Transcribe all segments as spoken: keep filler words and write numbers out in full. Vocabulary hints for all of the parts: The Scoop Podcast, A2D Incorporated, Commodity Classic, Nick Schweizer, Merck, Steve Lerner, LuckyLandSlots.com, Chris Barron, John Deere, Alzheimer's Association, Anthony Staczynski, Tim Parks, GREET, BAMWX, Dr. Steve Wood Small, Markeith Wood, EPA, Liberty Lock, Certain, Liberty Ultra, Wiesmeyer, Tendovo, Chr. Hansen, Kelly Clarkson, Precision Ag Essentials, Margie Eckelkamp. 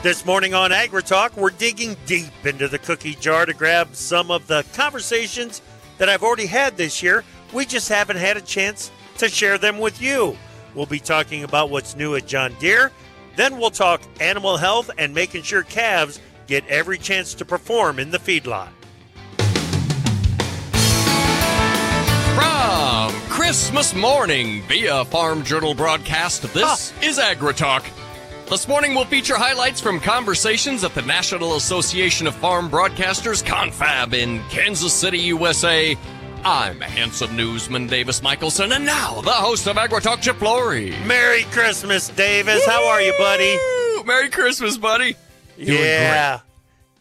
This morning on AgriTalk, we're digging deep into the cookie jar to grab some of the conversations that I've already had this year. We just haven't had a chance to share them with you. We'll be talking about what's new at John Deere. Then we'll talk animal health and making sure calves get every chance to perform in the feedlot. From Christmas morning via Farm Journal broadcast, this ah. is AgriTalk. This morning we'll feature highlights from conversations at the National Association of Farm Broadcasters Confab in Kansas City, U S A. I'm handsome newsman Davis Michelson, and now the host of AgriTalk, Chip Flory. Merry Christmas, Davis. Woo! How are you, buddy? Merry Christmas, buddy. Doing yeah.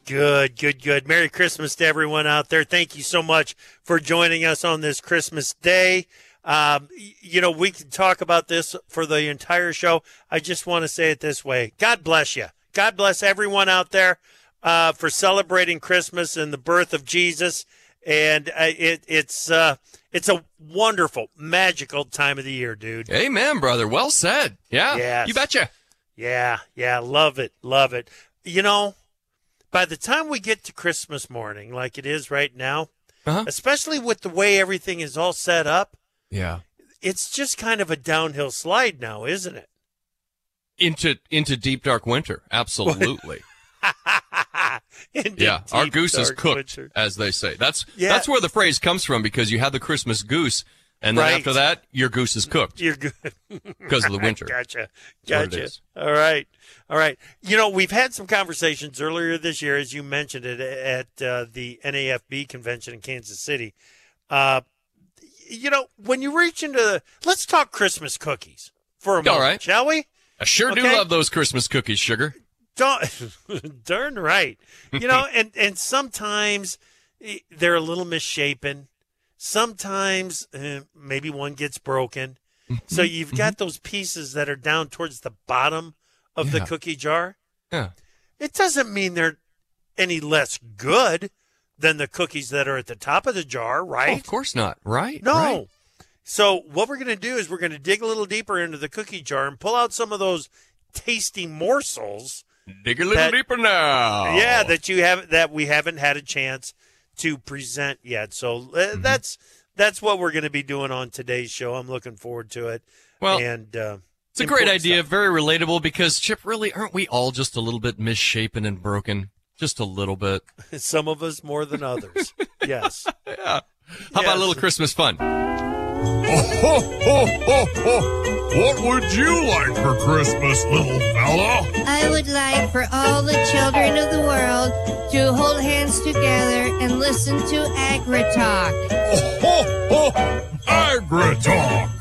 Great. Good, good, good. Merry Christmas to everyone out there. Thank you so much for joining us on this Christmas day. Um, you know, we can talk about this for the entire show. I just want to say it this way. God bless you. God bless everyone out there uh, for celebrating Christmas and the birth of Jesus. And uh, it, it's uh, it's a wonderful, magical time of the year, dude. Amen, brother. Well said. Yeah. Yes. You betcha. Yeah. Yeah. Love it. Love it. You know, by the time we get to Christmas morning, like it is right now, uh-huh. especially with the way everything is all set up, yeah, it's just kind of a downhill slide now, isn't it? Into into deep dark winter, absolutely. yeah, our goose is cooked, winter. as they say. That's yeah. that's where the phrase comes from, because you have the Christmas goose, and then right. after that, your goose is cooked. You're good because of the winter. Gotcha, gotcha. All right, all right. You know, we've had some conversations earlier this year, as you mentioned it, at uh, the N A F B convention in Kansas City. Uh, You know, when you reach into the, let's talk Christmas cookies for a moment, all right. shall we? I sure okay. do love those Christmas cookies, sugar. Don't, darn right. You know, and, and sometimes they're a little misshapen. Sometimes uh, maybe one gets broken. So you've got those pieces that are down towards the bottom of yeah. the cookie jar. Yeah. It doesn't mean they're any less good than the cookies that are at the top of the jar, right? Oh, of course not, right? No. Right. So what we're going to do is we're going to dig a little deeper into the cookie jar and pull out some of those tasty morsels. Dig a little that, deeper now. Yeah, that you have that we haven't had a chance to present yet. So uh, mm-hmm. that's that's what we're going to be doing on today's show. I'm looking forward to it. Well, and uh, it's a great idea, stuff. very relatable, because Chip, really, aren't we all just a little bit misshapen and broken? Just a little bit. Some of us more than others. Yes. Yeah. How yes. about a little Christmas fun? Oh, ho, ho, ho, ho. What would you like for Christmas, little fella? I would like for all the children of the world to hold hands together and listen to AgriTalk. Oh, ho, ho. AgriTalk.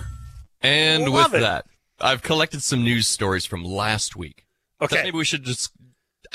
And with it. that, I've collected some news stories from last week. Okay. So maybe we should just...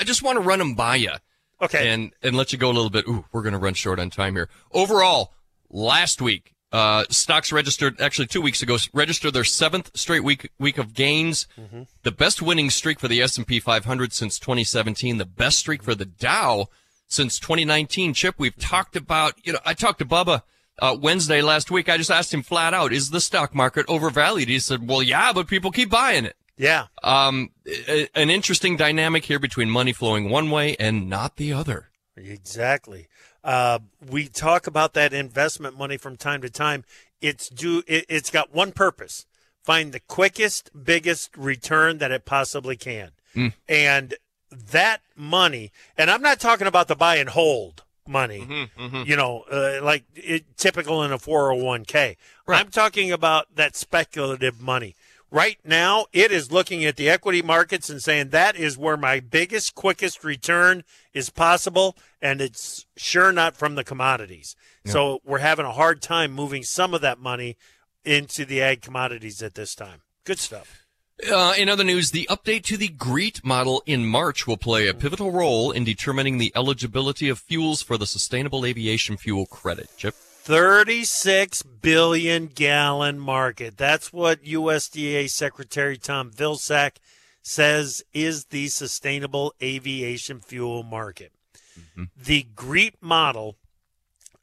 I just want to run them by you, okay, and and let you go a little bit. Ooh, we're going to run short on time here. Overall, last week, uh, stocks registered actually two weeks ago registered their seventh straight week week of gains, mm-hmm. the best winning streak for the S and P five hundred since twenty seventeen, the best streak for the Dow since twenty nineteen. Chip, we've talked about. You know, I talked to Bubba uh, Wednesday last week. I just asked him flat out, "Is the stock market overvalued?" He said, "Well, yeah, but people keep buying it." Yeah. Um, a, an interesting dynamic here between money flowing one way and not the other. Exactly. Uh, we talk about that investment money from time to time. It's due, it, it's got one purpose. Find the quickest, biggest return that it possibly can. Mm. And that money, and I'm not talking about the buy and hold money, mm-hmm, mm-hmm. you know, uh, like it, typical in a four oh one k. Right. I'm talking about that speculative money. Right now, it is looking at the equity markets and saying that is where my biggest, quickest return is possible, and it's sure not from the commodities. Yeah. So we're having a hard time moving some of that money into the ag commodities at this time. Good stuff. Uh, in other news, the update to the GREET model in March will play a pivotal role in determining the eligibility of fuels for the Sustainable Aviation Fuel Credit. Chip? thirty-six billion gallon market. That's what U S D A Secretary Tom Vilsack says is the sustainable aviation fuel market. Mm-hmm. The GREET model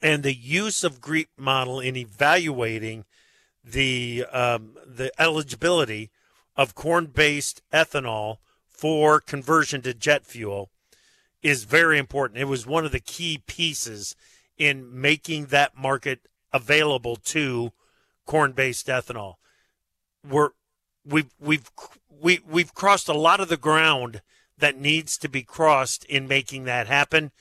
and the use of GREET model in evaluating the um, the eligibility of corn-based ethanol for conversion to jet fuel is very important. It was one of the key pieces in making that market available to corn-based ethanol. We're, we've, we've, we, we've crossed a lot of the ground that needs to be crossed in making that happen.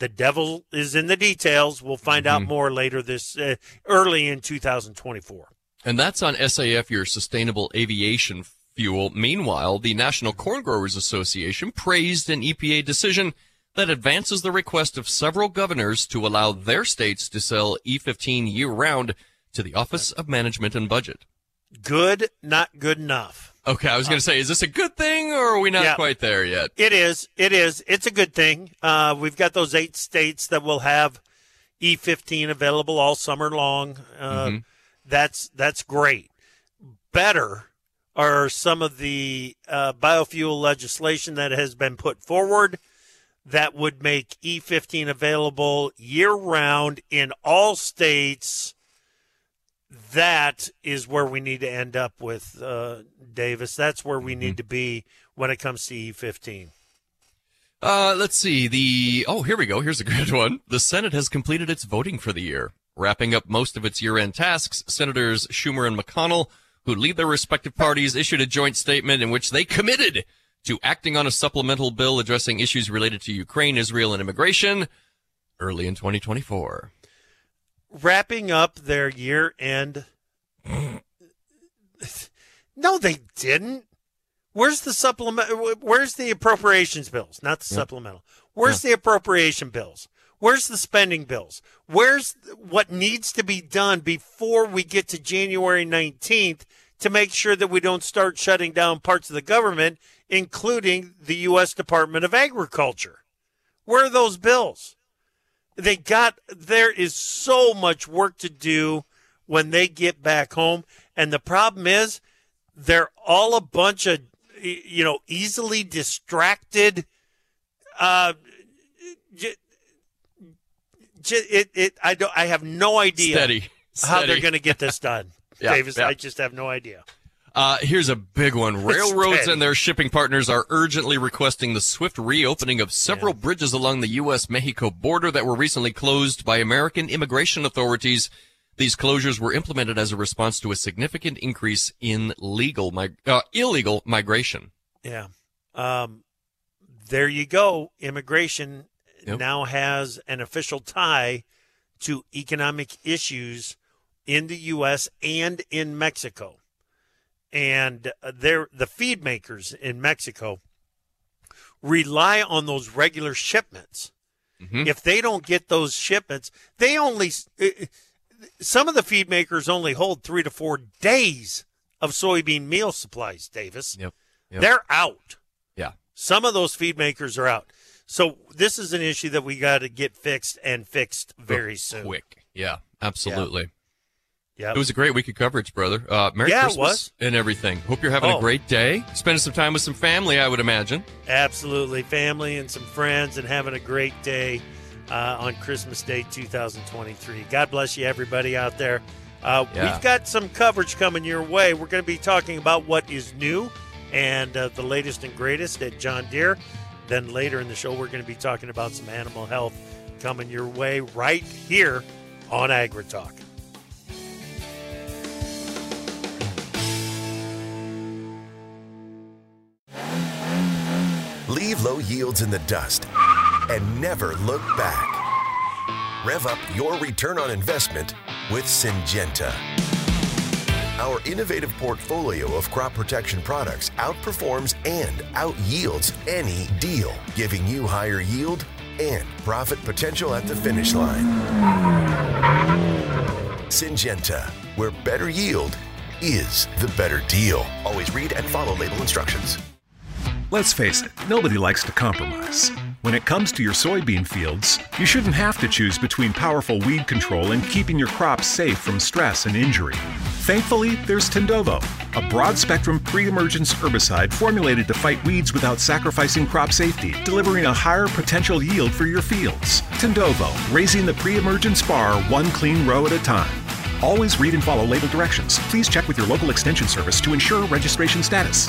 The devil is in the details. We'll find mm-hmm. out more later this uh, early in two thousand twenty-four. And that's on S A F, your Sustainable Aviation Fuel. Meanwhile, the National Corn Growers Association praised an E P A decision that advances the request of several governors to allow their states to sell E fifteen year-round to the Office of Management and Budget. Good, not good enough. Okay, I was going to say, is this a good thing, or are we not yeah, quite there yet? It is. It is. It's a good thing. Uh, we've got those eight states that will have E fifteen available all summer long. Uh, mm-hmm. That's that's great. Better are some of the uh, biofuel legislation that has been put forward that would make E fifteen available year-round in all states. That is where we need to end up with, uh, Davis. That's where we mm-hmm. need to be when it comes to E fifteen. Uh, let's see. The Oh, here we go. Here's a good one. The Senate has completed its voting for the year, wrapping up most of its year-end tasks. Senators Schumer and McConnell, who lead their respective parties, issued a joint statement in which they committed to acting on a supplemental bill addressing issues related to Ukraine, Israel, and immigration early in twenty twenty-four. Wrapping up their year-end. No, they didn't. Where's the supplement? Where's the appropriations bills? Not the yeah. supplemental. Where's yeah. the appropriation bills? Where's the spending bills? Where's what needs to be done before we get to January nineteenth to make sure that we don't start shutting down parts of the government, including the U S Department of Agriculture? Where are those bills? They got, there is so much work to do when they get back home. And the problem is they're all a bunch of, you know, easily distracted. Uh, j- j- it, it, I don't, I have no idea Steady. how Steady. they're going to get this done. yeah, Davis, yeah. I just have no idea. Uh, here's a big one. Railroads Steady. and their shipping partners are urgently requesting the swift reopening of several yeah. bridges along the U S Mexico border that were recently closed by American immigration authorities. These closures were implemented as a response to a significant increase in legal, mig- uh, illegal migration. Yeah. Um, there you go. Immigration yep. now has an official tie to economic issues in the U S and in Mexico. And they're, the feed makers in Mexico rely on those regular shipments. Mm-hmm. If they don't get those shipments, they only some of the feed makers only hold three to four days of soybean meal supplies, Davis. Yep. Yep. They're out. Yeah. Some of those feed makers are out. So this is an issue that we got to get fixed and fixed very Real soon. Quick. Yeah, absolutely. Yeah. Yeah, it was a great week of coverage, brother. Uh, Merry yeah, Christmas it was. and everything. Hope you're having oh. a great day. Spending some time with some family, I would imagine. Absolutely. Family and some friends and having a great day uh, on Christmas Day two thousand twenty-three. God bless you, everybody out there. Uh, yeah. We've got some coverage coming your way. We're going to be talking about what is new and uh, the latest and greatest at John Deere. Then later in the show, we're going to be talking about some animal health coming your way right here on AgriTalk. Leave low yields in the dust and never look back. Rev up your return on investment with Syngenta. Our innovative portfolio of crop protection products outperforms and outyields any deal, giving you higher yield and profit potential at the finish line. Syngenta, where better yield is the better deal. Always read and follow label instructions. Let's face it, nobody likes to compromise. When it comes to your soybean fields, you shouldn't have to choose between powerful weed control and keeping your crops safe from stress and injury. Thankfully, there's Tendovo, a broad-spectrum pre-emergence herbicide formulated to fight weeds without sacrificing crop safety, delivering a higher potential yield for your fields. Tendovo, raising the pre-emergence bar one clean row at a time. Always read and follow label directions. Please check with your local extension service to ensure registration status.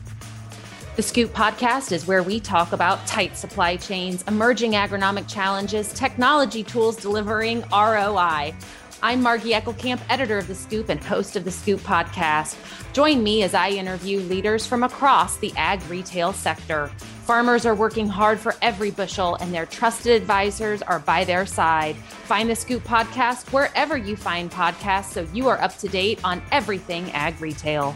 The Scoop Podcast is where we talk about tight supply chains, emerging agronomic challenges, technology tools delivering R O I. I'm Margie Eckelkamp, editor of The Scoop and host of The Scoop Podcast. Join me as I interview leaders from across the ag retail sector. Farmers are working hard for every bushel, and their trusted advisors are by their side. Find The Scoop Podcast wherever you find podcasts so you are up to date on everything ag retail.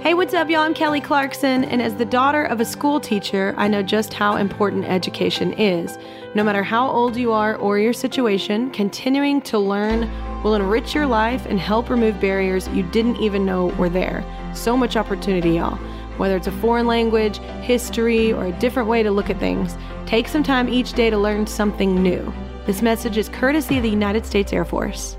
Hey, what's up, y'all? I'm Kelly Clarkson, and as the daughter of a school teacher, I know just how important education is. No matter how old you are or your situation, continuing to learn will enrich your life and help remove barriers you didn't even know were there. So much opportunity, y'all. Whether it's a foreign language, history, or a different way to look at things, take some time each day to learn something new. This message is courtesy of the United States Air Force.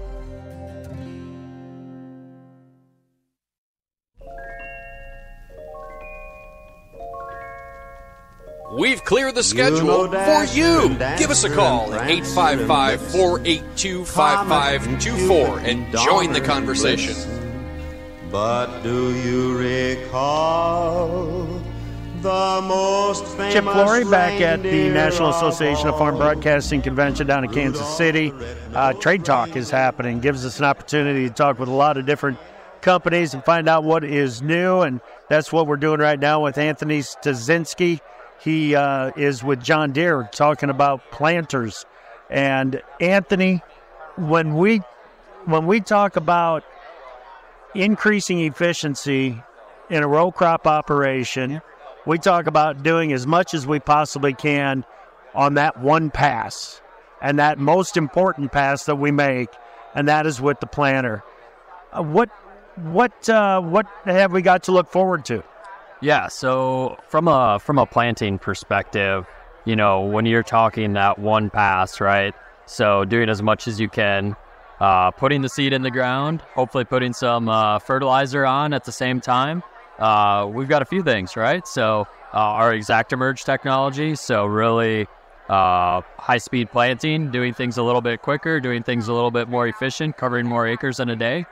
We've cleared the schedule for you. Give us a call at eight five five, four eight two, five five two four and join the conversation. But do you recall the most famous Chip Flory back at the National Association of Farm Broadcasting Convention down in Kansas City. Uh, Trade Talk is happening. Gives us an opportunity to talk with a lot of different companies and find out what is new, and that's what we're doing right now with Anthony Staczynski. He uh, is with John Deere talking about planters. And Anthony, when we when we talk about increasing efficiency in a row crop operation, we talk about doing as much as we possibly can on that one pass, and that most important pass that we make, and that is with the planter. Uh, what what uh, what have we got to look forward to? Yeah, so from a from a planting perspective, you know, when you're talking that one pass, right? So doing as much as you can, uh, putting the seed in the ground, hopefully putting some uh, fertilizer on at the same time. Uh, we've got a few things, right? So uh, our ExactEmerge technology, so really uh, high-speed planting, doing things a little bit quicker, doing things a little bit more efficient, covering more acres in a day.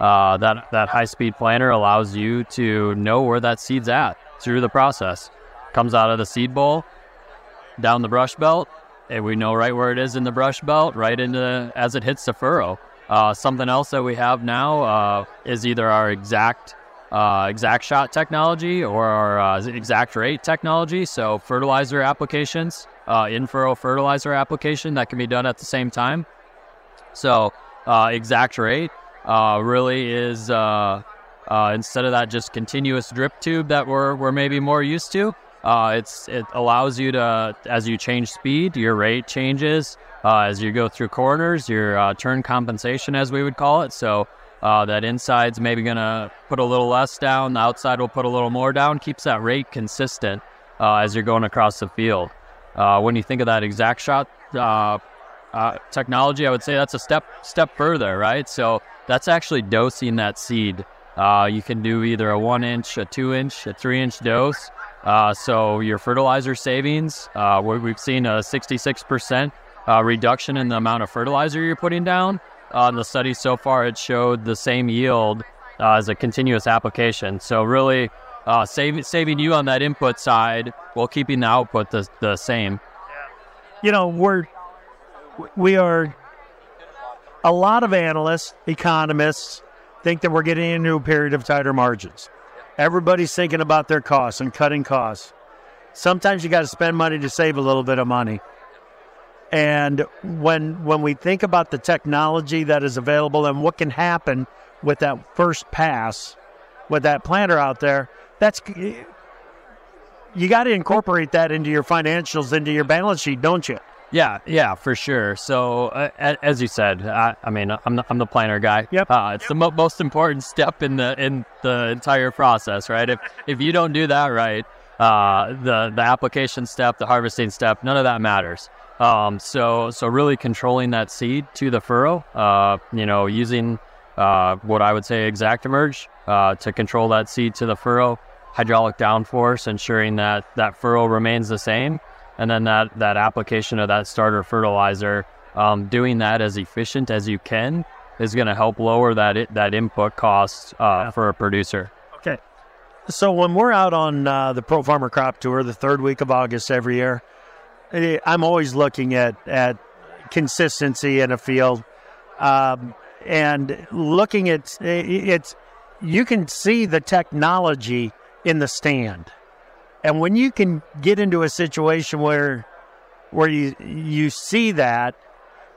Uh, that, that high-speed planter allows you to know where that seed's at through the process. Comes out of the seed bowl, down the brush belt, and we know right where it is in the brush belt, right into as it hits the furrow. Uh, something else that we have now uh, is either our exact uh, exact shot technology or our uh, exact rate technology. So fertilizer applications, uh, in-furrow fertilizer application that can be done at the same time. So uh, exact rate. Uh, really is uh, uh, instead of that just continuous drip tube that we're we're maybe more used to. Uh, it's it allows you to, as you change speed, your rate changes. Uh, as you go through corners, your uh, turn compensation, as we would call it. So uh, that inside's maybe gonna put a little less down. The outside will put a little more down. Keeps that rate consistent uh, as you're going across the field. Uh, when you think of that exact shot uh, uh, technology, I would say that's a step step further, right? So that's actually dosing that seed. Uh, you can do either a one inch, a two inch, a three inch dose. Uh, so your fertilizer savings, uh, we've seen a sixty-six percent uh, reduction in the amount of fertilizer you're putting down. On uh, the study so far, it showed the same yield uh, as a continuous application. So really uh, save, saving you on that input side while keeping the output the, the same. You know, we're, we are... A lot of analysts, economists, think that we're getting into a period of tighter margins. Everybody's thinking about their costs and cutting costs. Sometimes you got to spend money to save a little bit of money. And when when we think about the technology that is available and what can happen with that first pass, with that planter out there, that's you got to incorporate that into your financials, into your balance sheet, don't you? Yeah, yeah, for sure. So, uh, as you said, I, I mean, I'm the, I'm the planner guy. Yep. Uh, it's yep. the mo- most important step in the in the entire process, right? If if you don't do that right, uh, the the application step, the harvesting step, none of that matters. Um, so so really controlling that seed to the furrow, uh, you know, using uh, what I would say ExactEmerge uh, to control that seed to the furrow, hydraulic downforce, ensuring that that furrow remains the same. And then that, that application of that starter fertilizer, um, doing that as efficient as you can is going to help lower that it, that input cost uh, for a producer. Okay. So when we're out on uh, the Pro Farmer Crop Tour, the third week of August every year, I'm always looking at, at consistency in a field um, and looking at it's. You can see the technology in the stand. And when you can get into a situation where where you you see that,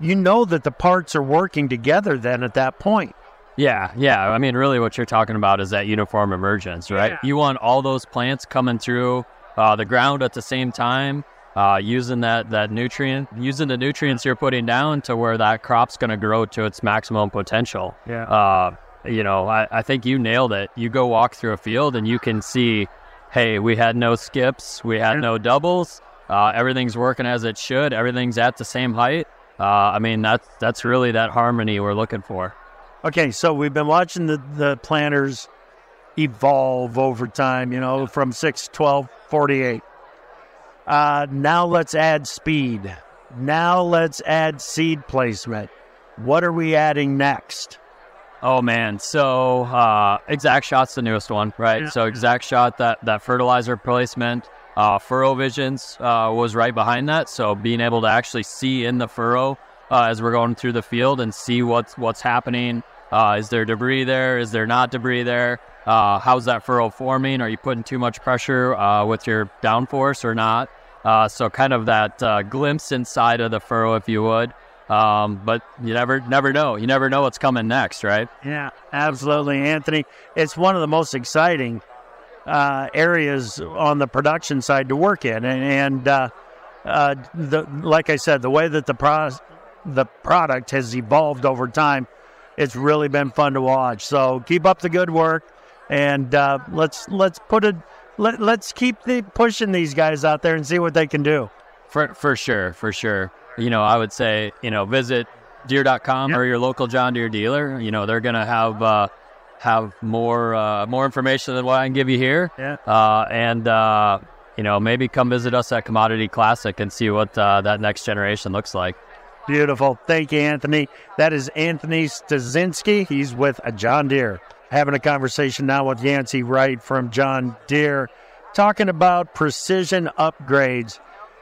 you know that the parts are working together then at that point. Yeah, yeah. I mean, really what you're talking about is that uniform emergence, right? Yeah. You want all those plants coming through uh, the ground at the same time, uh, using that, that nutrient, using the nutrients you're putting down to where that crop's going to grow to its maximum potential. Yeah. Uh, you know, I, I think you nailed it. You go walk through a field and you can see, hey, we had no skips, we had no doubles, uh, everything's working as it should, everything's at the same height. Uh, I mean, that's, that's really that harmony we're looking for. Okay, so we've been watching the, the planters evolve over time, you know, yeah. from six, twelve, forty-eight. Uh, now let's add speed. Now let's add seed placement. What are we adding next? Oh, man. So uh, Exact Shot's the newest one, right? Yeah. So Exact Shot, that, that fertilizer placement, uh, furrow visions uh, was right behind that. So being able to actually see in the furrow uh, as we're going through the field and see what's, what's happening. Uh, is there debris there? Is there not debris there? Uh, how's that furrow forming? Are you putting too much pressure uh, with your downforce or not? Uh, so kind of that uh, glimpse inside of the furrow, if you would. Um, but you never, never know. You never know what's coming next, right? Yeah, absolutely, Anthony. It's one of the most exciting uh, areas on the production side to work in, and, and uh, uh, the, like I said, the way that the pro- the product has evolved over time, it's really been fun to watch. So keep up the good work, and uh, let's let's put it. Let, let's keep the, pushing these guys out there and see what they can do. For for sure, for sure. You know, I would say, you know, visit deere dot com yep. or your local John Deere dealer. You know, they're going to have uh, have more uh, more information than what I can give you here. Yeah. Uh, and, uh, you know, maybe come visit us at Commodity Classic and see what uh, that next generation looks like. Beautiful. Thank you, Anthony. That is Anthony Staczynski. He's with John Deere. Having a conversation now with Yancey Wright from John Deere, talking about precision upgrades.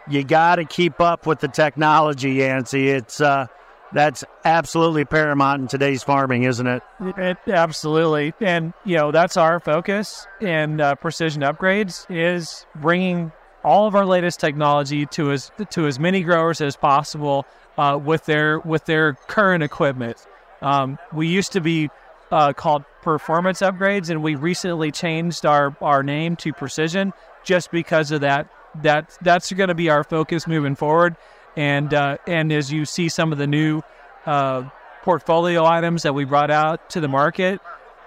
You got to keep up with the technology, Yancey. It's uh, that's absolutely paramount in today's farming, isn't it? It absolutely, and you know that's our focus in uh, precision upgrades is bringing all of our latest technology to as to as many growers as possible uh, with their with their current equipment. Um, we used to be uh, called performance upgrades, and we recently changed our our name to precision just because of that. That that's going to be our focus moving forward, and uh, and as you see some of the new uh, portfolio items that we brought out to the market,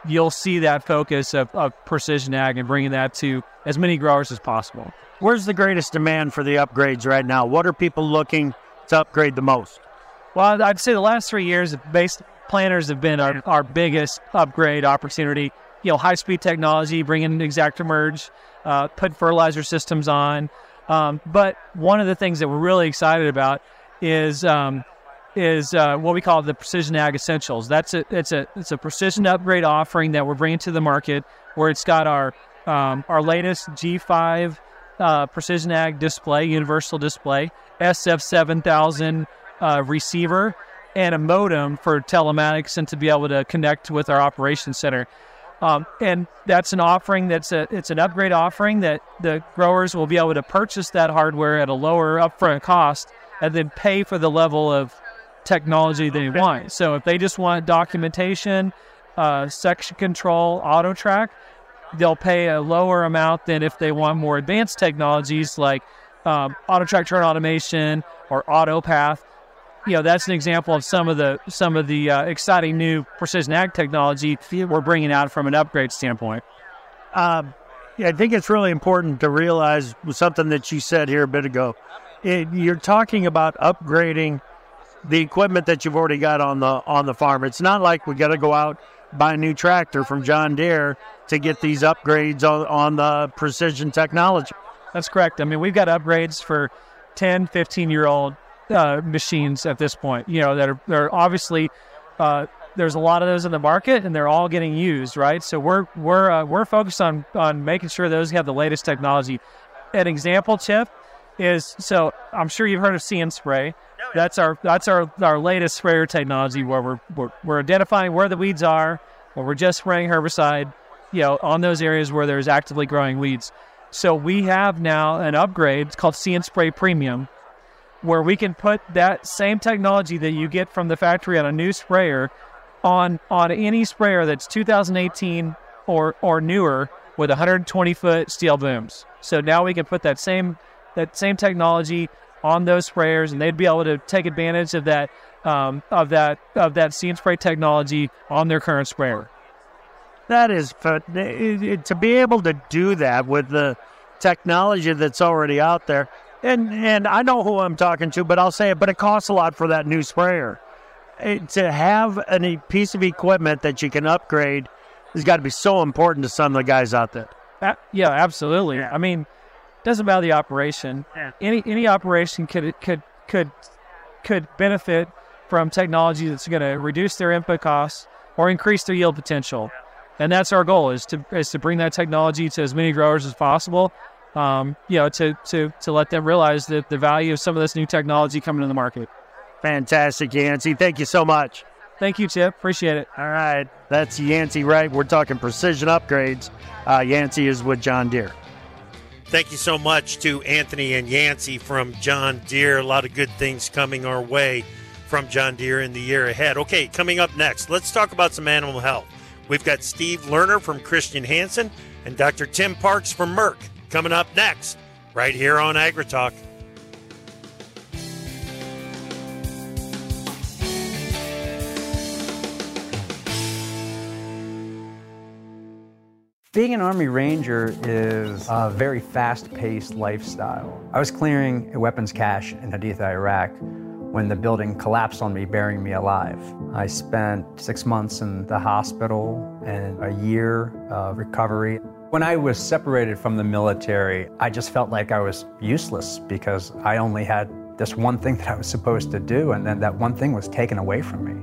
you'll see that focus of, of precision ag and bringing that to as many growers as possible. Where's the greatest demand for the upgrades right now? What are people looking to upgrade the most? Well, I'd say the last three years, base planters have been our, our biggest upgrade opportunity. You know, high-speed technology, bringing ExactEmerge, uh, put fertilizer systems on. Um, but one of the things that we're really excited about is um, is uh, what we call the Precision Ag Essentials. That's a it's a it's a precision upgrade offering that we're bringing to the market, where it's got our um, our latest G five uh, Precision Ag display, universal display, S F seven thousand uh, receiver, and a modem for telematics and to be able to connect with our operations center. Um, and that's an offering that's a, it's an upgrade offering that the growers will be able to purchase that hardware at a lower upfront cost and then pay for the level of technology they want. So if they just want documentation, uh, section control, auto track, they'll pay a lower amount than if they want more advanced technologies like um, auto track turn automation or auto path. You know, that's an example of some of the some of the uh, exciting new precision ag technology we're bringing out from an upgrade standpoint. Um, yeah, I think it's really important to realize something that you said here a bit ago. It, you're talking about upgrading the equipment that you've already got on the on the farm. It's not like we got to go out buy a new tractor from John Deere to get these upgrades on, on the precision technology. That's correct. I mean, we've got upgrades for ten, fifteen-year-old Uh, machines at this point, you know, that are, they're obviously uh, there's a lot of those in the market, and they're all getting used, right? So we're we're uh, we're focused on on making sure those have the latest technology. An example, Chip, is so I'm sure you've heard of See and Spray. That's our that's our our latest sprayer technology, where we're we're, we're identifying where the weeds are, or we're just spraying herbicide, you know, on those areas where there's actively growing weeds. So we have now an upgrade. It's called See and Spray Premium, where we can put that same technology that you get from the factory on a new sprayer on on any sprayer that's two thousand eighteen or or newer with one hundred twenty foot steel booms. So now we can put that same that same technology on those sprayers, and they'd be able to take advantage of that um, of that of that See and Spray technology on their current sprayer. That is, to be able to do that with the technology that's already out there. And and I know who I'm talking to, but I'll say it, but it costs a lot for that new sprayer. It, to have any piece of equipment that you can upgrade has got to be so important to some of the guys out there. Uh, yeah, absolutely. Yeah. I mean, it doesn't matter the operation. Yeah. Any any operation could could could could benefit from technology that's going to reduce their input costs or increase their yield potential. Yeah. And that's our goal, is to is to bring that technology to as many growers as possible. Um, you know, to, to, to let them realize that the value of some of this new technology coming to the market. Fantastic, Yancey. Thank you so much. Thank you, Chip. Appreciate it. All right. That's Yancey Wright. We're talking precision upgrades. Uh, Yancey is with John Deere. Thank you so much to Anthony and Yancey from John Deere. A lot of good things coming our way from John Deere in the year ahead. Okay, coming up next, let's talk about some animal health. We've got Steve Lerner from Chr. Hansen and Doctor Tim Parks from Merck. Coming up next, right here on AgriTalk. Being an Army Ranger is a very fast-paced lifestyle. I was clearing a weapons cache in Haditha, Iraq, when the building collapsed on me, burying me alive. I spent six months in the hospital and a year of recovery. When I was separated from the military, I just felt like I was useless because I only had this one thing that I was supposed to do, and then that one thing was taken away from me.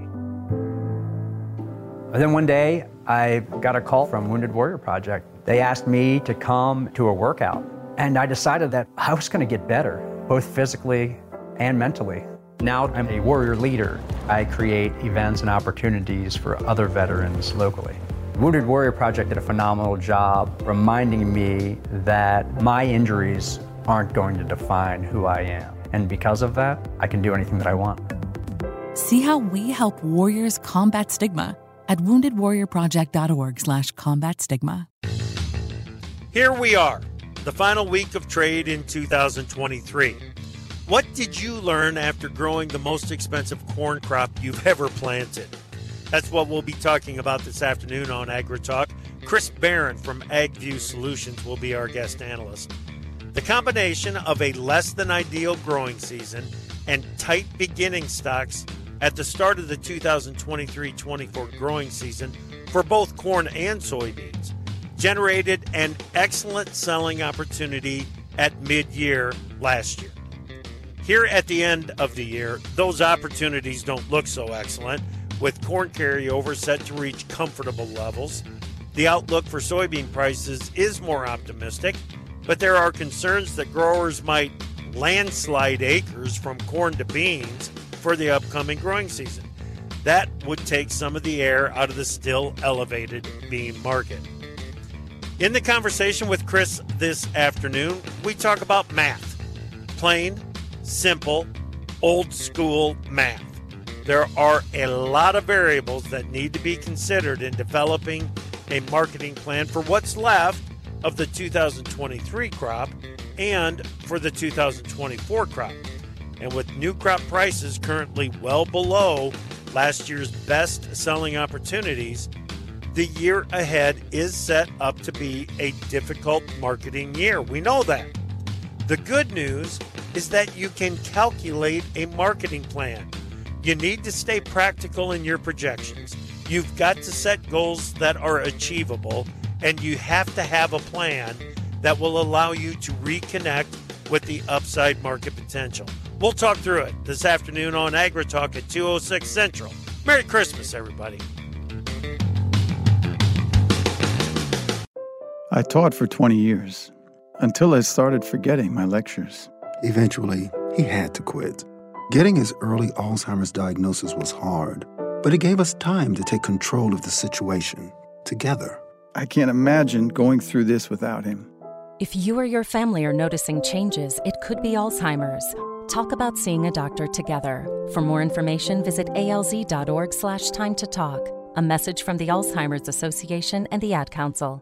And then one day, I got a call from Wounded Warrior Project. They asked me to come to a workout, and I decided that I was going to get better, both physically and mentally. Now I'm a warrior leader. I create events and opportunities for other veterans locally. Wounded Warrior Project did a phenomenal job reminding me that my injuries aren't going to define who I am. And because of that, I can do anything that I want. See how we help warriors combat stigma at wounded warrior project dot org slash combat stigma. Here we are, the final week of trade in two thousand twenty-three. What did you learn after growing the most expensive corn crop you've ever planted? That's what we'll be talking about this afternoon on AgriTalk. Chris Barron from AgView Solutions will be our guest analyst. The combination of a less than ideal growing season and tight beginning stocks at the start of the two thousand twenty-three twenty-four growing season for both corn and soybeans generated an excellent selling opportunity at mid-year last year. Here at the end of the year, those opportunities don't look so excellent, with corn carryover set to reach comfortable levels. The outlook for soybean prices is more optimistic, but there are concerns that growers might landslide acres from corn to beans for the upcoming growing season. That would take some of the air out of the still elevated bean market. In the conversation with Chris this afternoon, we talk about math. Plain, simple, old school math. There are a lot of variables that need to be considered in developing a marketing plan for what's left of the two thousand twenty-three crop and for the two thousand twenty-four crop. And with new crop prices currently well below last year's best selling opportunities, the year ahead is set up to be a difficult marketing year. We know that. The good news is that you can calculate a marketing plan. You need to stay practical in your projections. You've got to set goals that are achievable, and you have to have a plan that will allow you to reconnect with the upside market potential. We'll talk through it this afternoon on AgriTalk at two oh six Central. Merry Christmas, everybody. I taught for twenty years, until I started forgetting my lectures. Eventually, he had to quit. Getting his early Alzheimer's diagnosis was hard, but it gave us time to take control of the situation, together. I can't imagine going through this without him. If you or your family are noticing changes, it could be Alzheimer's. Talk about seeing a doctor together. For more information, visit alz.org slash time to talk. A message from the Alzheimer's Association and the Ad Council.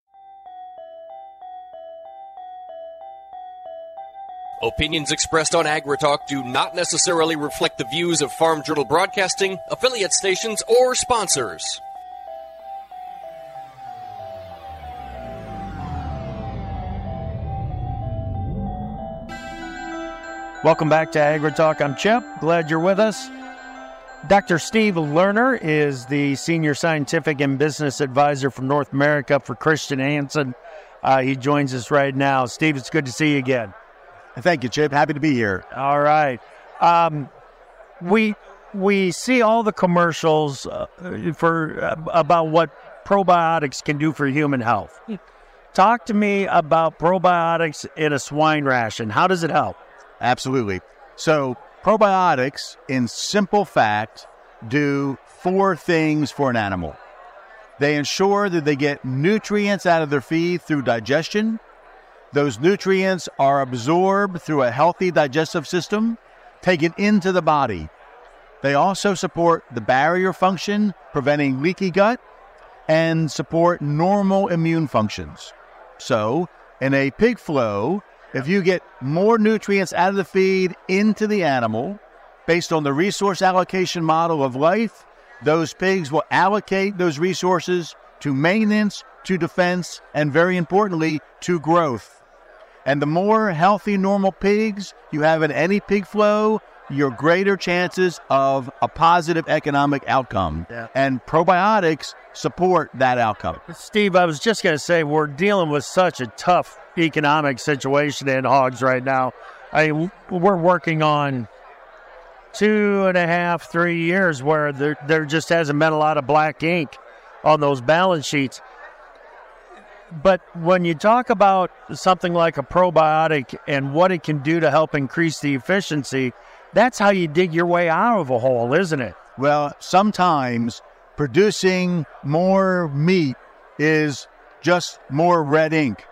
Opinions expressed on AgriTalk do not necessarily reflect the views of Farm Journal Broadcasting, affiliate stations, or sponsors. Welcome back to AgriTalk. I'm Chip. Glad you're with us. Doctor Steve Lerner is the Senior Scientific and Business Advisor from North America for Chr. Hansen. Uh, he joins us right now. Steve, it's good to see you again. Thank you, Chip. Happy to be here. All right. Um, we we see all the commercials uh, for uh, about what probiotics can do for human health. Talk to me about probiotics in a swine ration. How does it help? Absolutely. So probiotics, in simple fact, do four things for an animal. They ensure that they get nutrients out of their feed through digestion. Those nutrients are absorbed through a healthy digestive system, taken into the body. They also support the barrier function, preventing leaky gut, and support normal immune functions. So, in a pig flow, if you get more nutrients out of the feed into the animal, based on the resource allocation model of life, those pigs will allocate those resources to maintenance, to defense, and very importantly, to growth. And the more healthy, normal pigs you have in any pig flow, your greater chances of a positive economic outcome. Yeah. And probiotics support that outcome. Steve, I was just going to say, we're dealing with such a tough economic situation in hogs right now. I mean, we're working on two and a half, three years where there, there just hasn't been a lot of black ink on those balance sheets. But when you talk about something like a probiotic and what it can do to help increase the efficiency, that's how you dig your way out of a hole, isn't it? Well, sometimes producing more meat is just more red ink.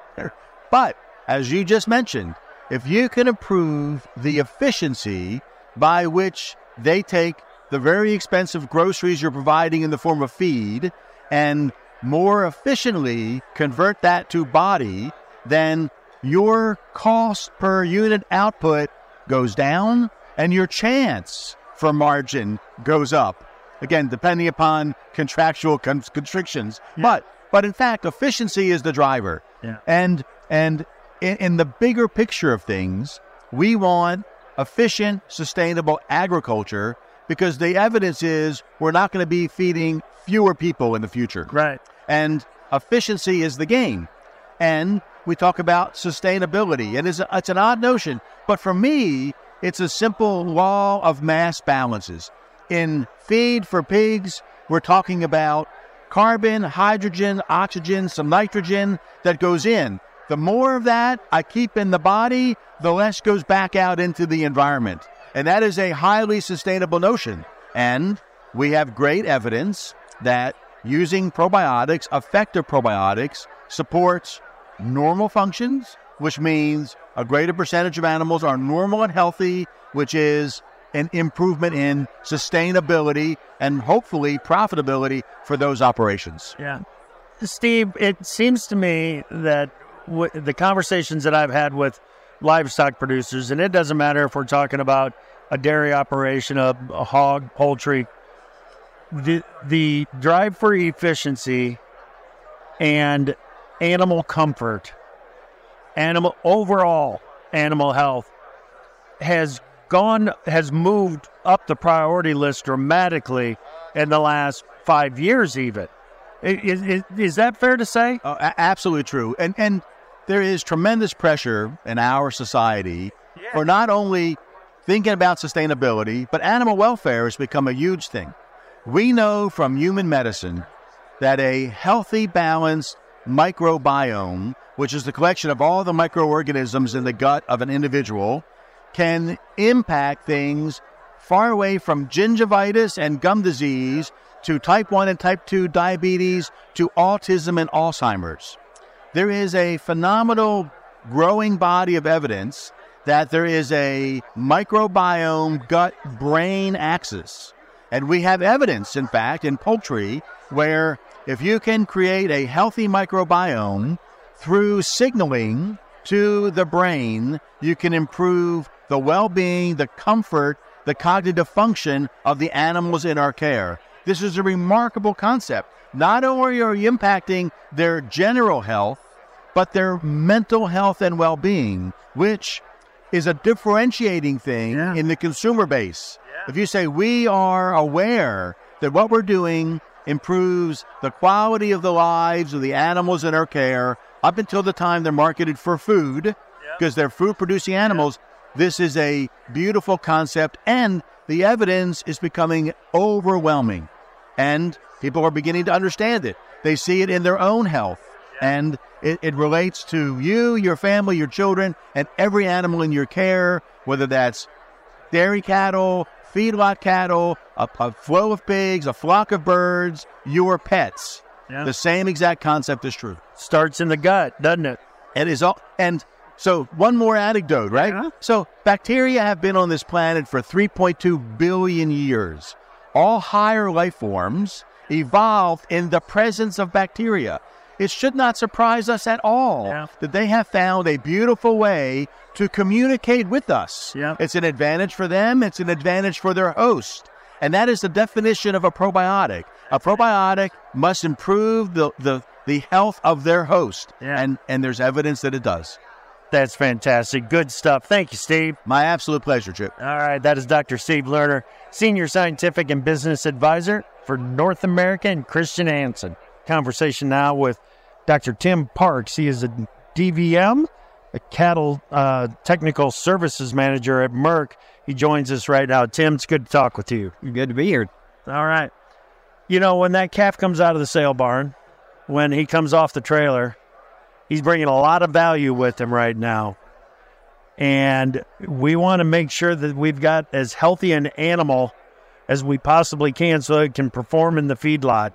But as you just mentioned, if you can improve the efficiency by which they take the very expensive groceries you're providing in the form of feed and more efficiently convert that to body, then your cost per unit output goes down and your chance for margin goes up. Again, depending upon contractual constrictions. Yeah. But but in fact, efficiency is the driver. Yeah. And, and in, in the bigger picture of things, we want efficient, sustainable agriculture, because the evidence is we're not going to be feeding fewer people in the future. Right. And efficiency is the game. And we talk about sustainability. It is a, it's an odd notion, but for me, it's a simple law of mass balances. In Feed for Pigs, we're talking about carbon, hydrogen, oxygen, some nitrogen that goes in. The more of that I keep in the body, the less goes back out into the environment. And that is a highly sustainable notion. And we have great evidence that using probiotics, effective probiotics, supports normal functions, which means a greater percentage of animals are normal and healthy, which is an improvement in sustainability and hopefully profitability for those operations. Yeah. Steve, it seems to me that w- the conversations that I've had with livestock producers, and it doesn't matter if we're talking about a dairy operation, a, a hog, poultry, the, the drive for efficiency and animal comfort, animal overall animal health has gone, has moved up the priority list dramatically in the last five years even. Is, is, is that fair to say? Uh, absolutely true. And and there is tremendous pressure in our society yeah. for not only thinking about sustainability, but animal welfare has become a huge thing. We know from human medicine that a healthy, balanced microbiome, which is the collection of all the microorganisms in the gut of an individual, can impact things far away from gingivitis and gum disease to type one and type two diabetes to autism and Alzheimer's. There is a phenomenal growing body of evidence that there is a microbiome gut-brain axis. And we have evidence, in fact, in poultry where if you can create a healthy microbiome through signaling to the brain, you can improve the well-being, the comfort, the cognitive function of the animals in our care. This is a remarkable concept. Not only are you impacting their general health, but their mental health and well-being, which is a differentiating thing yeah. in the consumer base. Yeah. If you say we are aware that what we're doing improves the quality of the lives of the animals in our care up until the time they're marketed for food, because yeah. they're food-producing animals, yeah. this is a beautiful concept, and the evidence is becoming overwhelming, and people are beginning to understand it. They see it in their own health, yeah. and it, it relates to you, your family, your children, and every animal in your care, whether that's dairy cattle, feedlot cattle, a, a flow of pigs, a flock of birds, your pets. Yeah. The same exact concept is true. Starts in the gut, doesn't it? It is all. And so one more anecdote, right? Yeah. So bacteria have been on this planet for three point two billion years. All higher life forms evolved in the presence of bacteria. It should not surprise us at all yeah. that they have found a beautiful way to communicate with us. Yeah. It's an advantage for them. It's an advantage for their host. And that is the definition of a probiotic. A probiotic must improve the, the, the health of their host. Yeah. And, and there's evidence that it does. That's fantastic. Good stuff. Thank you, Steve. My absolute pleasure, Chip. All right. That is Doctor Steve Lerner, Senior Scientific and Business Advisor for North America and Chr. Hansen. Conversation now with Doctor Tim Parks. He is a D V M, a Cattle uh, Technical Services Manager at Merck. He joins us right now. Tim, it's good to talk with you. Good to be here. All right. You know, when that calf comes out of the sale barn, when he comes off the trailer, he's bringing a lot of value with him right now. And we want to make sure that we've got as healthy an animal as we possibly can so it can perform in the feedlot.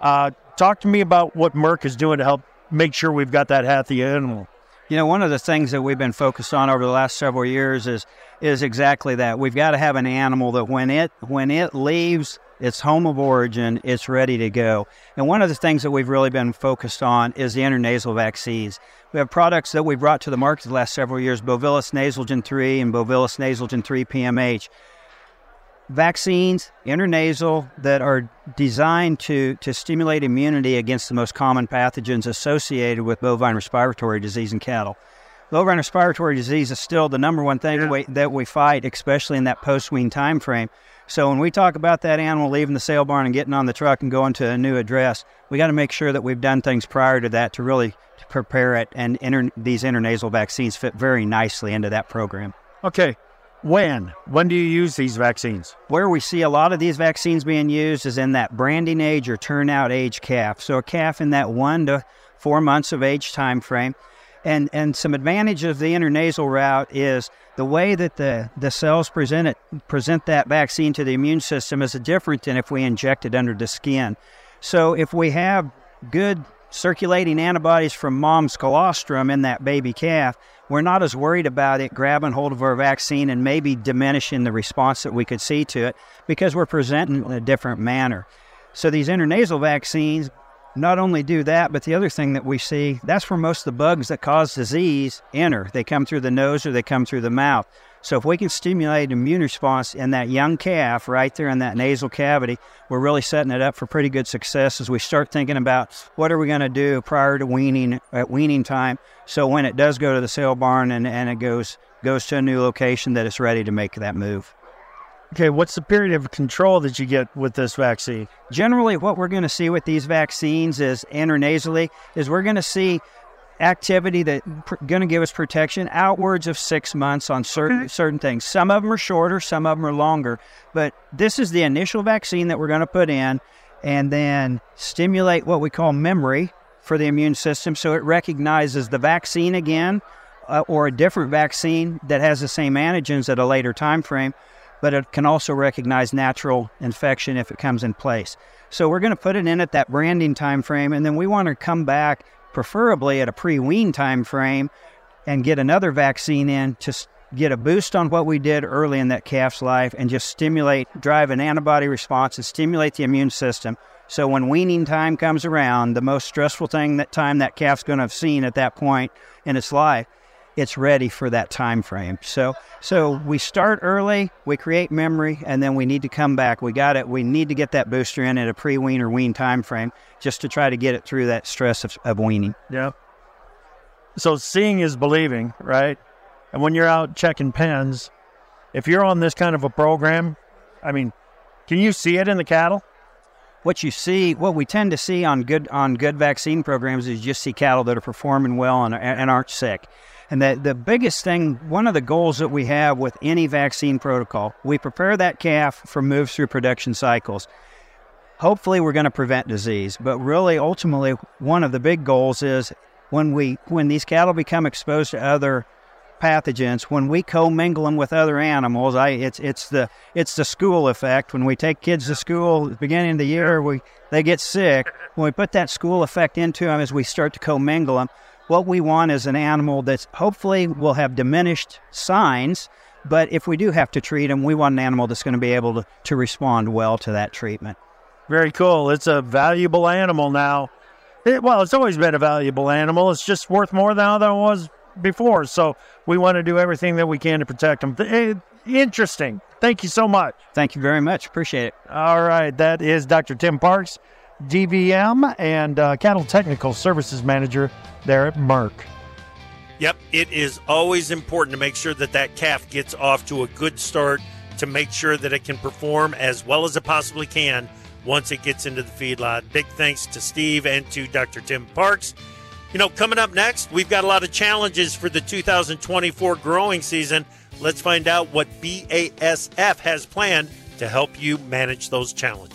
Uh, talk to me about what Merck is doing to help make sure we've got that healthy animal. You know, one of the things that we've been focused on over the last several years is is exactly that. We've got to have an animal that when it when it leaves its home of origin, it's ready to go. And one of the things that we've really been focused on is the intranasal vaccines. We have products that we brought to the market the last several years, Bovilis Nasalgen three and Bovilis Nasalgen three P M H. Vaccines, intranasal, that are designed to, to stimulate immunity against the most common pathogens associated with bovine respiratory disease in cattle. low-grade respiratory disease is still the number one thing yeah. that, we, that we fight, especially in that post-wean time frame. So when we talk about that animal leaving the sale barn and getting on the truck and going to a new address, we got to make sure that we've done things prior to that to really prepare it, and inter these intranasal vaccines fit very nicely into that program. Okay. When? When do you use these vaccines? Where we see a lot of these vaccines being used is in that branding age or turnout age calf. So a calf in that one to four months of age time frame. And, and some advantage of the intranasal route is the way that the, the cells present, it, present that vaccine to the immune system is different than if we inject it under the skin. So if we have good circulating antibodies from mom's colostrum in that baby calf, we're not as worried about it grabbing hold of our vaccine and maybe diminishing the response that we could see to it because we're presenting in a different manner. So these intranasal vaccines not only do that, but the other thing that we see, that's where most of the bugs that cause disease enter. They come through the nose or they come through the mouth. So if we can stimulate an immune response in that young calf right there in that nasal cavity, we're really setting it up for pretty good success as we start thinking about what are we going to do prior to weaning, at weaning time, so when it does go to the sale barn and, and it goes, goes to a new location, that it's ready to make that move. Okay, what's the period of control that you get with this vaccine? Generally, what we're going to see with these vaccines is intranasally is we're going to see activity that's going to give us protection outwards of six months on certain certain things. Some of them are shorter, some of them are longer, but this is the initial vaccine that we're going to put in and then stimulate what we call memory for the immune system, so it recognizes the vaccine again uh, or a different vaccine that has the same antigens at a later time frame, but it can also recognize natural infection if it comes in place. So we're going to put it in at that branding time frame, and then we want to come back preferably at a pre-wean time frame and get another vaccine in to get a boost on what we did early in that calf's life and just stimulate, drive an antibody response and stimulate the immune system. So when weaning time comes around, the most stressful thing that time that calf's going to have seen at that point in its life, it's ready for that time frame. So so we start early, we create memory, and then we need to come back. We got it. We need to get that booster in at a pre-wean or wean time frame just to try to get it through that stress of, of weaning. Yeah. So seeing is believing, right? And when you're out checking pens, if you're on this kind of a program, I mean, can you see it in the cattle? What you see, what we tend to see on good on good vaccine programs is you just see cattle that are performing well and, and aren't sick. And that the biggest thing, one of the goals that we have with any vaccine protocol, we prepare that calf for moves through production cycles. Hopefully we're going to prevent disease, but really ultimately one of the big goals is when we when these cattle become exposed to other pathogens, when we commingle them with other animals, I it's it's the it's the school effect. When we take kids to school at the beginning of the year, we they get sick. When we put that school effect into them as we start to commingle them, what we want is an animal that's hopefully will have diminished signs, but if we do have to treat them, we want an animal that's going to be able to, to respond well to that treatment. Very cool. It's a valuable animal now. It, well, it's always been a valuable animal. It's just worth more now than it was before. So we want to do everything that we can to protect them. It, interesting. Thank you so much. Thank you very much. Appreciate it. All right. That is Doctor Tim Parks, D V M and uh, Cattle Technical Services Manager there at Merck. Yep, it is always important to make sure that that calf gets off to a good start to make sure that it can perform as well as it possibly can once it gets into the feedlot. Big thanks to Steve and to Doctor Tim Parks. You know, coming up next, we've got a lot of challenges for the two thousand twenty-four growing season. Let's find out what B A S F has planned to help you manage those challenges.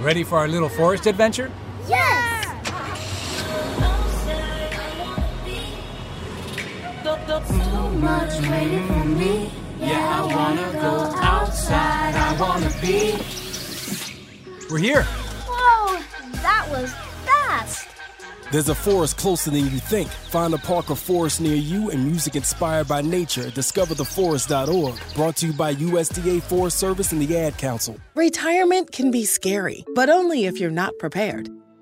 Ready for our little forest adventure? Yes! So much waiting for me. Yeah, I wanna go outside. I wanna be. We're here. That was fast. There's a forest closer than you think. Find a park or forest near you and music inspired by nature at discover the forest dot org. Brought to you by U S D A Forest Service and the Ad Council. Retirement can be scary, but only if you're not prepared.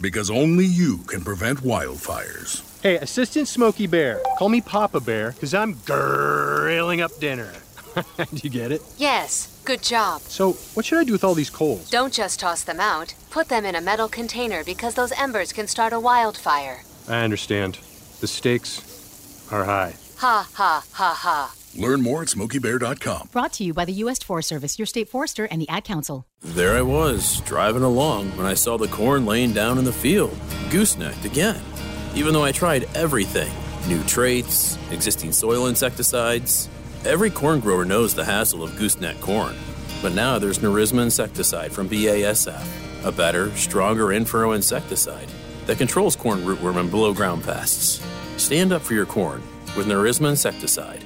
because only you can prevent wildfires. Hey, Assistant Smokey Bear, call me Papa Bear, because I'm grilling up dinner. Do you get it? Yes, good job. So, what should I do with all these coals? Don't just toss them out. Put them in a metal container, because those embers can start a wildfire. I understand. The stakes are high. Ha, ha, ha, ha. Learn more at smokey bear dot com. Brought to you by the U S Forest Service, your state forester, and the Ad Council. There I was, driving along, when I saw the corn laying down in the field, goosenecked again. Even though I tried everything, new traits, existing soil insecticides, every corn grower knows the hassle of gooseneck corn. But now there's Nerisma insecticide from B A S F, a better, stronger in-furrow insecticide that controls corn rootworm and below-ground pests. Stand up for your corn with Nerisma insecticide.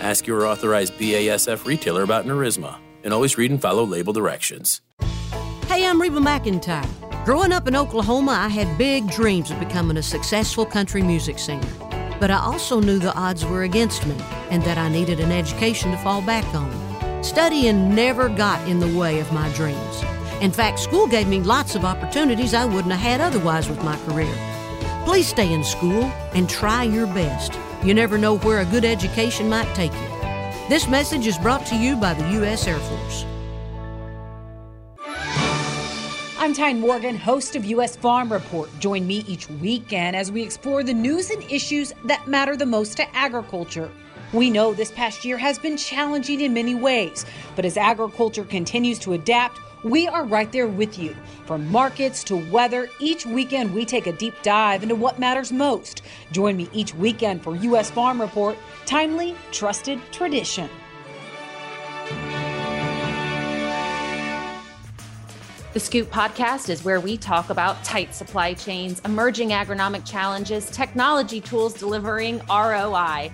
Ask your authorized B A S F retailer about Nerisma, and always read and follow label directions. Hey, I'm Reba McIntyre. Growing up in Oklahoma, I had big dreams of becoming a successful country music singer. But I also knew the odds were against me and that I needed an education to fall back on. Studying never got in the way of my dreams. In fact, school gave me lots of opportunities I wouldn't have had otherwise with my career. Please stay in school and try your best. You never know where a good education might take you. This message is brought to you by the U S Air Force. I'm Tyne Morgan, host of U S Farm Report. Join me each weekend as we explore the news and issues that matter the most to agriculture. We know this past year has been challenging in many ways, but as agriculture continues to adapt, we are right there with you. From markets to weather, each weekend we take a deep dive into what matters most. Join me each weekend for U S Farm Report, timely, trusted tradition. The Scoop Podcast is where we talk about tight supply chains, emerging agronomic challenges, technology tools delivering R O I.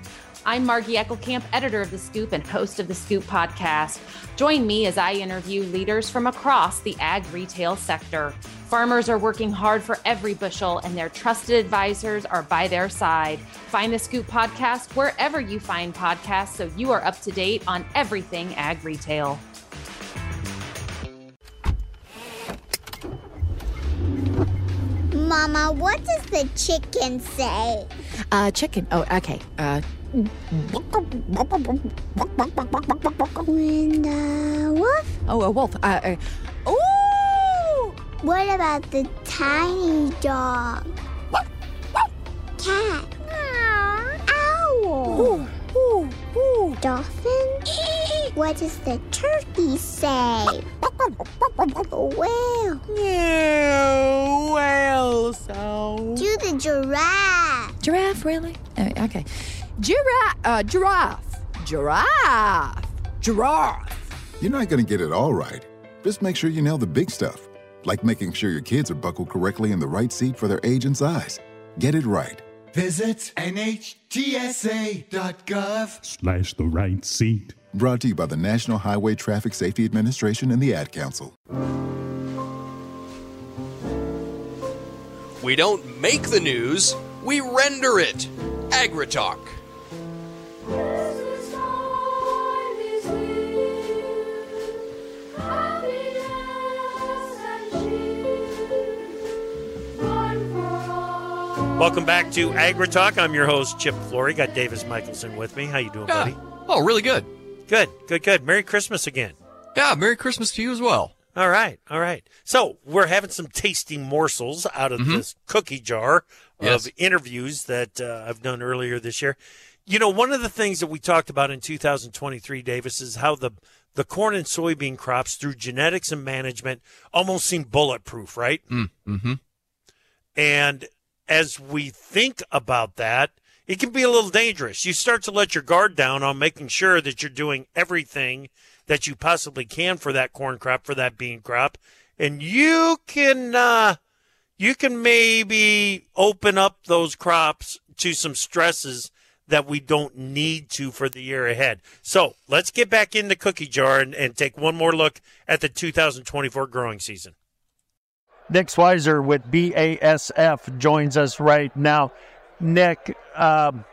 I'm Margie Eckelkamp, editor of The Scoop and host of The Scoop Podcast. Join me as I interview leaders from across the ag retail sector. Farmers are working hard for every bushel, and their trusted advisors are by their side. Find The Scoop Podcast wherever you find podcasts so you are up to date on everything ag retail. Mama, what does the chicken say? Uh, chicken. Oh, okay. Uh... When the wolf? Oh, a wolf. Uh, uh, ooh! What about the tiny dog? Cat. Owl. Ooh, ooh, ooh. Dolphin. What does the turkey say? Whale. Yeah, whale sound. Do the giraffe. Giraffe, really? Oh, okay. Giraffe, uh, giraffe, giraffe, giraffe. You're not going to get it all right. Just make sure you nail the big stuff, like making sure your kids are buckled correctly in the right seat for their age and size. Get it right. Visit N H T S A dot gov slash the right seat. Brought to you by the National Highway Traffic Safety Administration and the Ad Council. We don't make the news, we render it. AgriTalk. Welcome back to AgriTalk. I'm your host, Chip Flory. Got Davis Michelson with me. How you doing, yeah. buddy? Oh, really good. Good, good, good. Merry Christmas again. Yeah, Merry Christmas to you as well. All right, all right. So we're having some tasty morsels out of mm-hmm. this cookie jar yes. of interviews that uh, I've done earlier this year. You know, one of the things that we talked about in two thousand twenty-three, Davis, is how the the corn and soybean crops through genetics and management almost seem bulletproof, right? Mm-hmm. And as we think about that, it can be a little dangerous. You start to let your guard down on making sure that you're doing everything that you possibly can for that corn crop, for that bean crop, and you can uh, you can maybe open up those crops to some stresses that we don't need to for the year ahead. So let's get back in the cookie jar and, and take one more look at the two thousand twenty-four growing season. Nick Schweizer with B A S F joins us right now. Nick, um,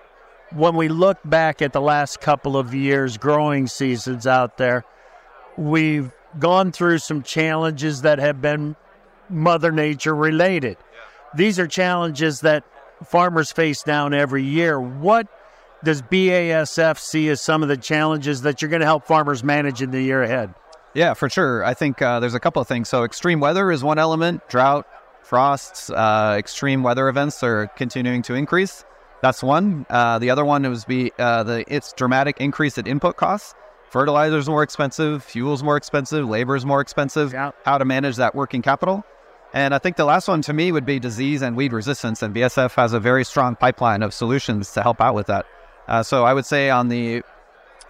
when we look back at the last couple of years, growing seasons out there, we've gone through some challenges that have been Mother Nature related. These are challenges that farmers face down every year. What does B A S F see as some of the challenges that you're going to help farmers manage in the year ahead? Yeah, for sure. I think uh, there's a couple of things. So extreme weather is one element. Drought, frosts, uh, extreme weather events are continuing to increase. That's one. Uh, the other one was be uh, the its dramatic increase in input costs. Fertilizer's more expensive, fuel's more expensive, labor's more expensive. Yeah. How to manage that working capital. And I think the last one to me would be disease and weed resistance. And B A S F has a very strong pipeline of solutions to help out with that. Uh, so I would say on the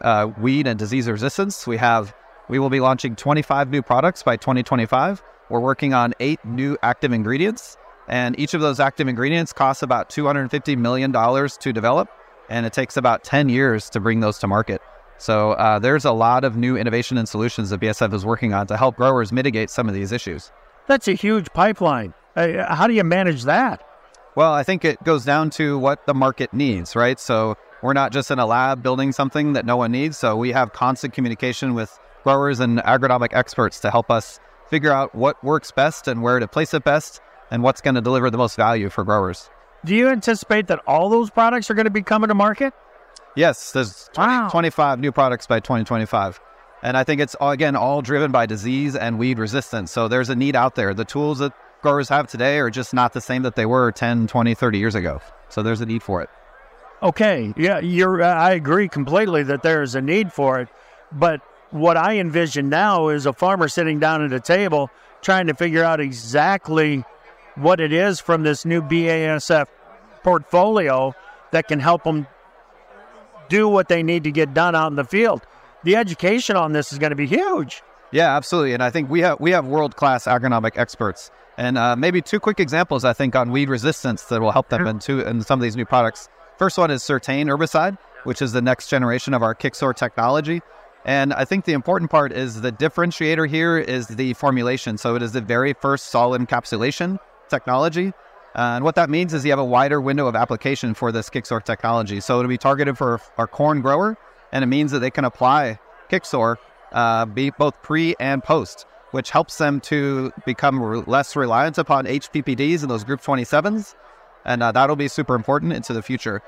uh, weed and disease resistance, we have We will be launching twenty-five new products by twenty twenty-five. We're working on eight new active ingredients, and each of those active ingredients costs about two hundred fifty million dollars to develop, and it takes about ten years to bring those to market. So uh, there's a lot of new innovation and solutions that B A S F is working on to help growers mitigate some of these issues. That's a huge pipeline. Uh, how do you manage that? Well, I think it goes down to what the market needs, right? So we're not just in a lab building something that no one needs, so we have constant communication with growers and agronomic experts to help us figure out what works best and where to place it best and what's going to deliver the most value for growers. Do you anticipate that all those products are going to be coming to market? Yes, there's wow. twenty, twenty-five new products by twenty twenty-five. And I think it's, all, again, all driven by disease and weed resistance. So there's a need out there. The tools that growers have today are just not the same that they were ten, twenty, thirty years ago. So there's a need for it. Okay. Yeah, you're, uh, I agree completely that there's a need for it. But what I envision now is a farmer sitting down at a table trying to figure out exactly what it is from this new B A S F portfolio that can help them do what they need to get done out in the field. The education on this is going to be huge. Yeah, absolutely. And I think we have we have world-class agronomic experts. And uh, maybe two quick examples, I think, on weed resistance that will help them in, two, in some of these new products. First one is Certain herbicide, which is the next generation of our Chr. technology. And I think the important part is the differentiator here is the formulation. So it is the very first solid encapsulation technology. Uh, and what that means is you have a wider window of application for this Chr. technology. So it'll be targeted for our corn grower, and it means that they can apply Chr. Uh, be both pre and post, which helps them to become re- less reliant upon H P P Ds and those group twenty-sevens. And uh, that'll be super important into the future.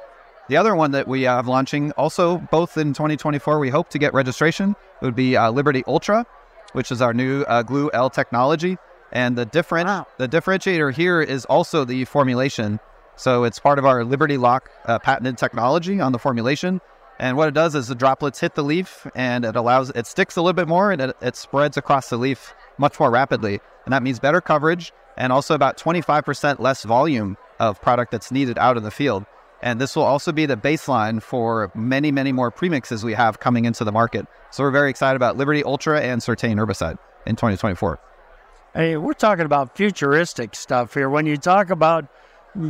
The other one that we have launching also both in twenty twenty-four, we hope to get registration, it would be uh, Liberty Ultra, which is our new uh, Glue-L technology. And the different wow. the differentiator here is also the formulation. So it's part of our Liberty Lock uh, patented technology on the formulation. And what it does is the droplets hit the leaf and it allows, it sticks a little bit more and it, it spreads across the leaf much more rapidly. And that means better coverage and also about twenty-five percent less volume of product that's needed out in the field. And this will also be the baseline for many, many more premixes we have coming into the market. So we're very excited about Liberty Ultra and Certain herbicide in twenty twenty-four. Hey, we're talking about futuristic stuff here. When you talk about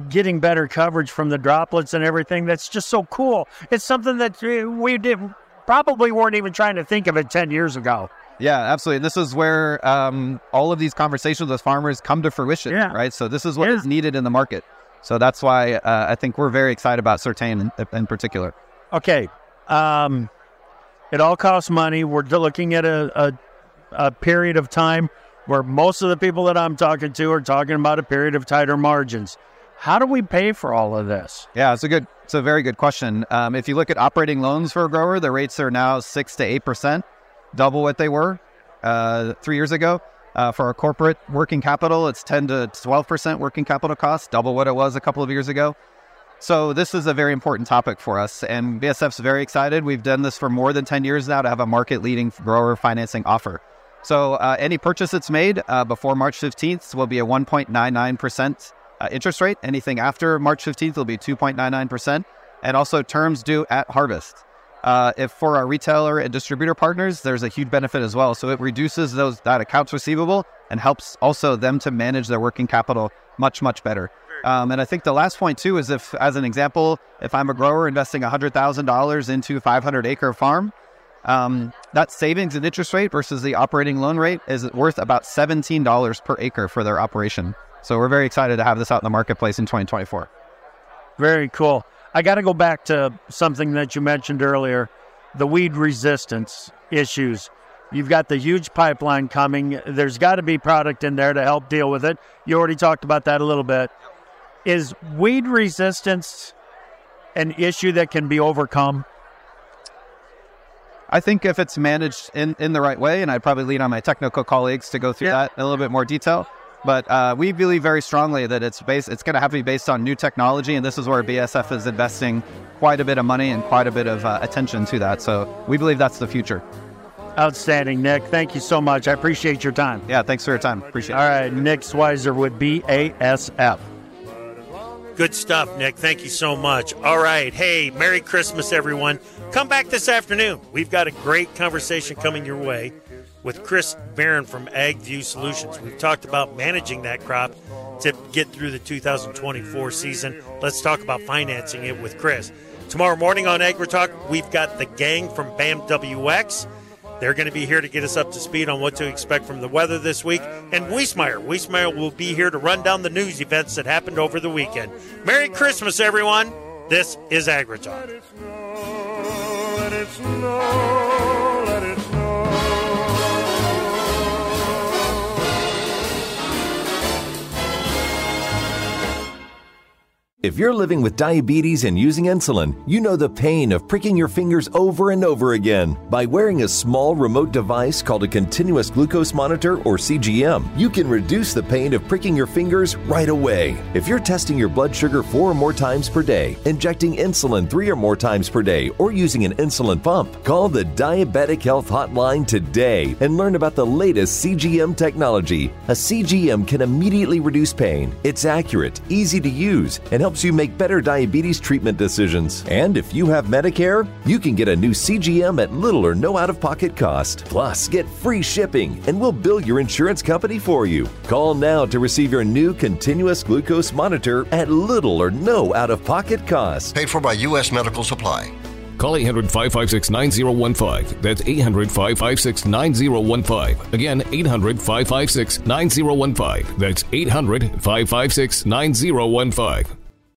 getting better coverage from the droplets and everything, that's just so cool. It's something that we did, probably weren't even trying to think of it ten years ago. Yeah, absolutely. And this is where um, all of these conversations with farmers come to fruition, yeah. right? So this is what is needed in the market. So that's why uh, I think we're very excited about Certain in, in particular. Okay. Um, it all costs money. We're looking at a, a, a period of time where most of the people that I'm talking to are talking about a period of tighter margins. How do we pay for all of this? Yeah, it's a good, it's a very good question. Um, if you look at operating loans for a grower, the rates are now six to eight percent, double what they were uh, three years ago. Uh, for our corporate working capital, it's ten to twelve percent working capital cost, double what it was a couple of years ago. So this is a very important topic for us, and B A S F's very excited. We've done this for more than ten years now to have a market-leading grower financing offer. So uh, any purchase that's made uh, before March fifteenth will be a one point nine nine percent uh, interest rate. Anything after March fifteenth will be two point nine nine percent, and also terms due at harvest. Uh, if for our retailer and distributor partners, there's a huge benefit as well. So it reduces those that accounts receivable and helps also them to manage their working capital much, much better. Um, and I think the last point, too, is if, as an example, if I'm a grower investing one hundred thousand dollars into a five hundred acre farm, um, that savings and interest rate versus the operating loan rate is worth about seventeen dollars per acre for their operation. So we're very excited to have this out in the marketplace in twenty twenty-four. Very cool. I got to go back to something that you mentioned earlier, the weed resistance issues. You've got the huge pipeline coming. There's got to be product in there to help deal with it. You already talked about that a little bit. Is weed resistance an issue that can be overcome? I think if it's managed in, in the right way, and I'd probably lean on my technical colleagues to go through yeah. that in a little bit more detail. But uh, we believe very strongly that it's based, it's going to have to be based on new technology, and this is where B A S F is investing quite a bit of money and quite a bit of uh, attention to that. So we believe that's the future. Outstanding, Nick. Thank you so much. I appreciate your time. Yeah, thanks for your time. Appreciate it. All right, Nick Schweizer with B A S F. Good stuff, Nick. Thank you so much. All right. Hey, Merry Christmas, everyone. Come back this afternoon. We've got a great conversation coming your way with Chris Barron from AgView Solutions. We've talked about managing that crop to get through the two thousand twenty-four season. Let's talk about financing it with Chris. Tomorrow morning on AgriTalk, we've got the gang from B A M W X. They're going to be here to get us up to speed on what to expect from the weather this week. And Wiesmeyer. Wiesmeyer will be here to run down the news events that happened over the weekend. Merry Christmas, everyone. This is AgriTalk. Let it snow, let it snow, let it snow. If you're living with diabetes and using insulin, you know the pain of pricking your fingers over and over again. By wearing a small remote device called a continuous glucose monitor, or C G M, you can reduce the pain of pricking your fingers right away. If you're testing your blood sugar four or more times per day, injecting insulin three or more times per day, or using an insulin pump, call the Diabetic Health Hotline today and learn about the latest C G M technology. A C G M can immediately reduce pain. It's accurate, easy to use, and helps helps you make better diabetes treatment decisions. And if you have Medicare, you can get a new C G M at little or no out-of-pocket cost. Plus, get free shipping, and we'll bill your insurance company for you. Call now to receive your new continuous glucose monitor at little or no out-of-pocket cost. Paid for by U S Medical Supply. Call eight hundred, five five six, nine zero one five. That's eight hundred, five five six, nine zero one five. Again, eight hundred, five five six, nine zero one five. That's eight hundred, five five six, nine zero one five.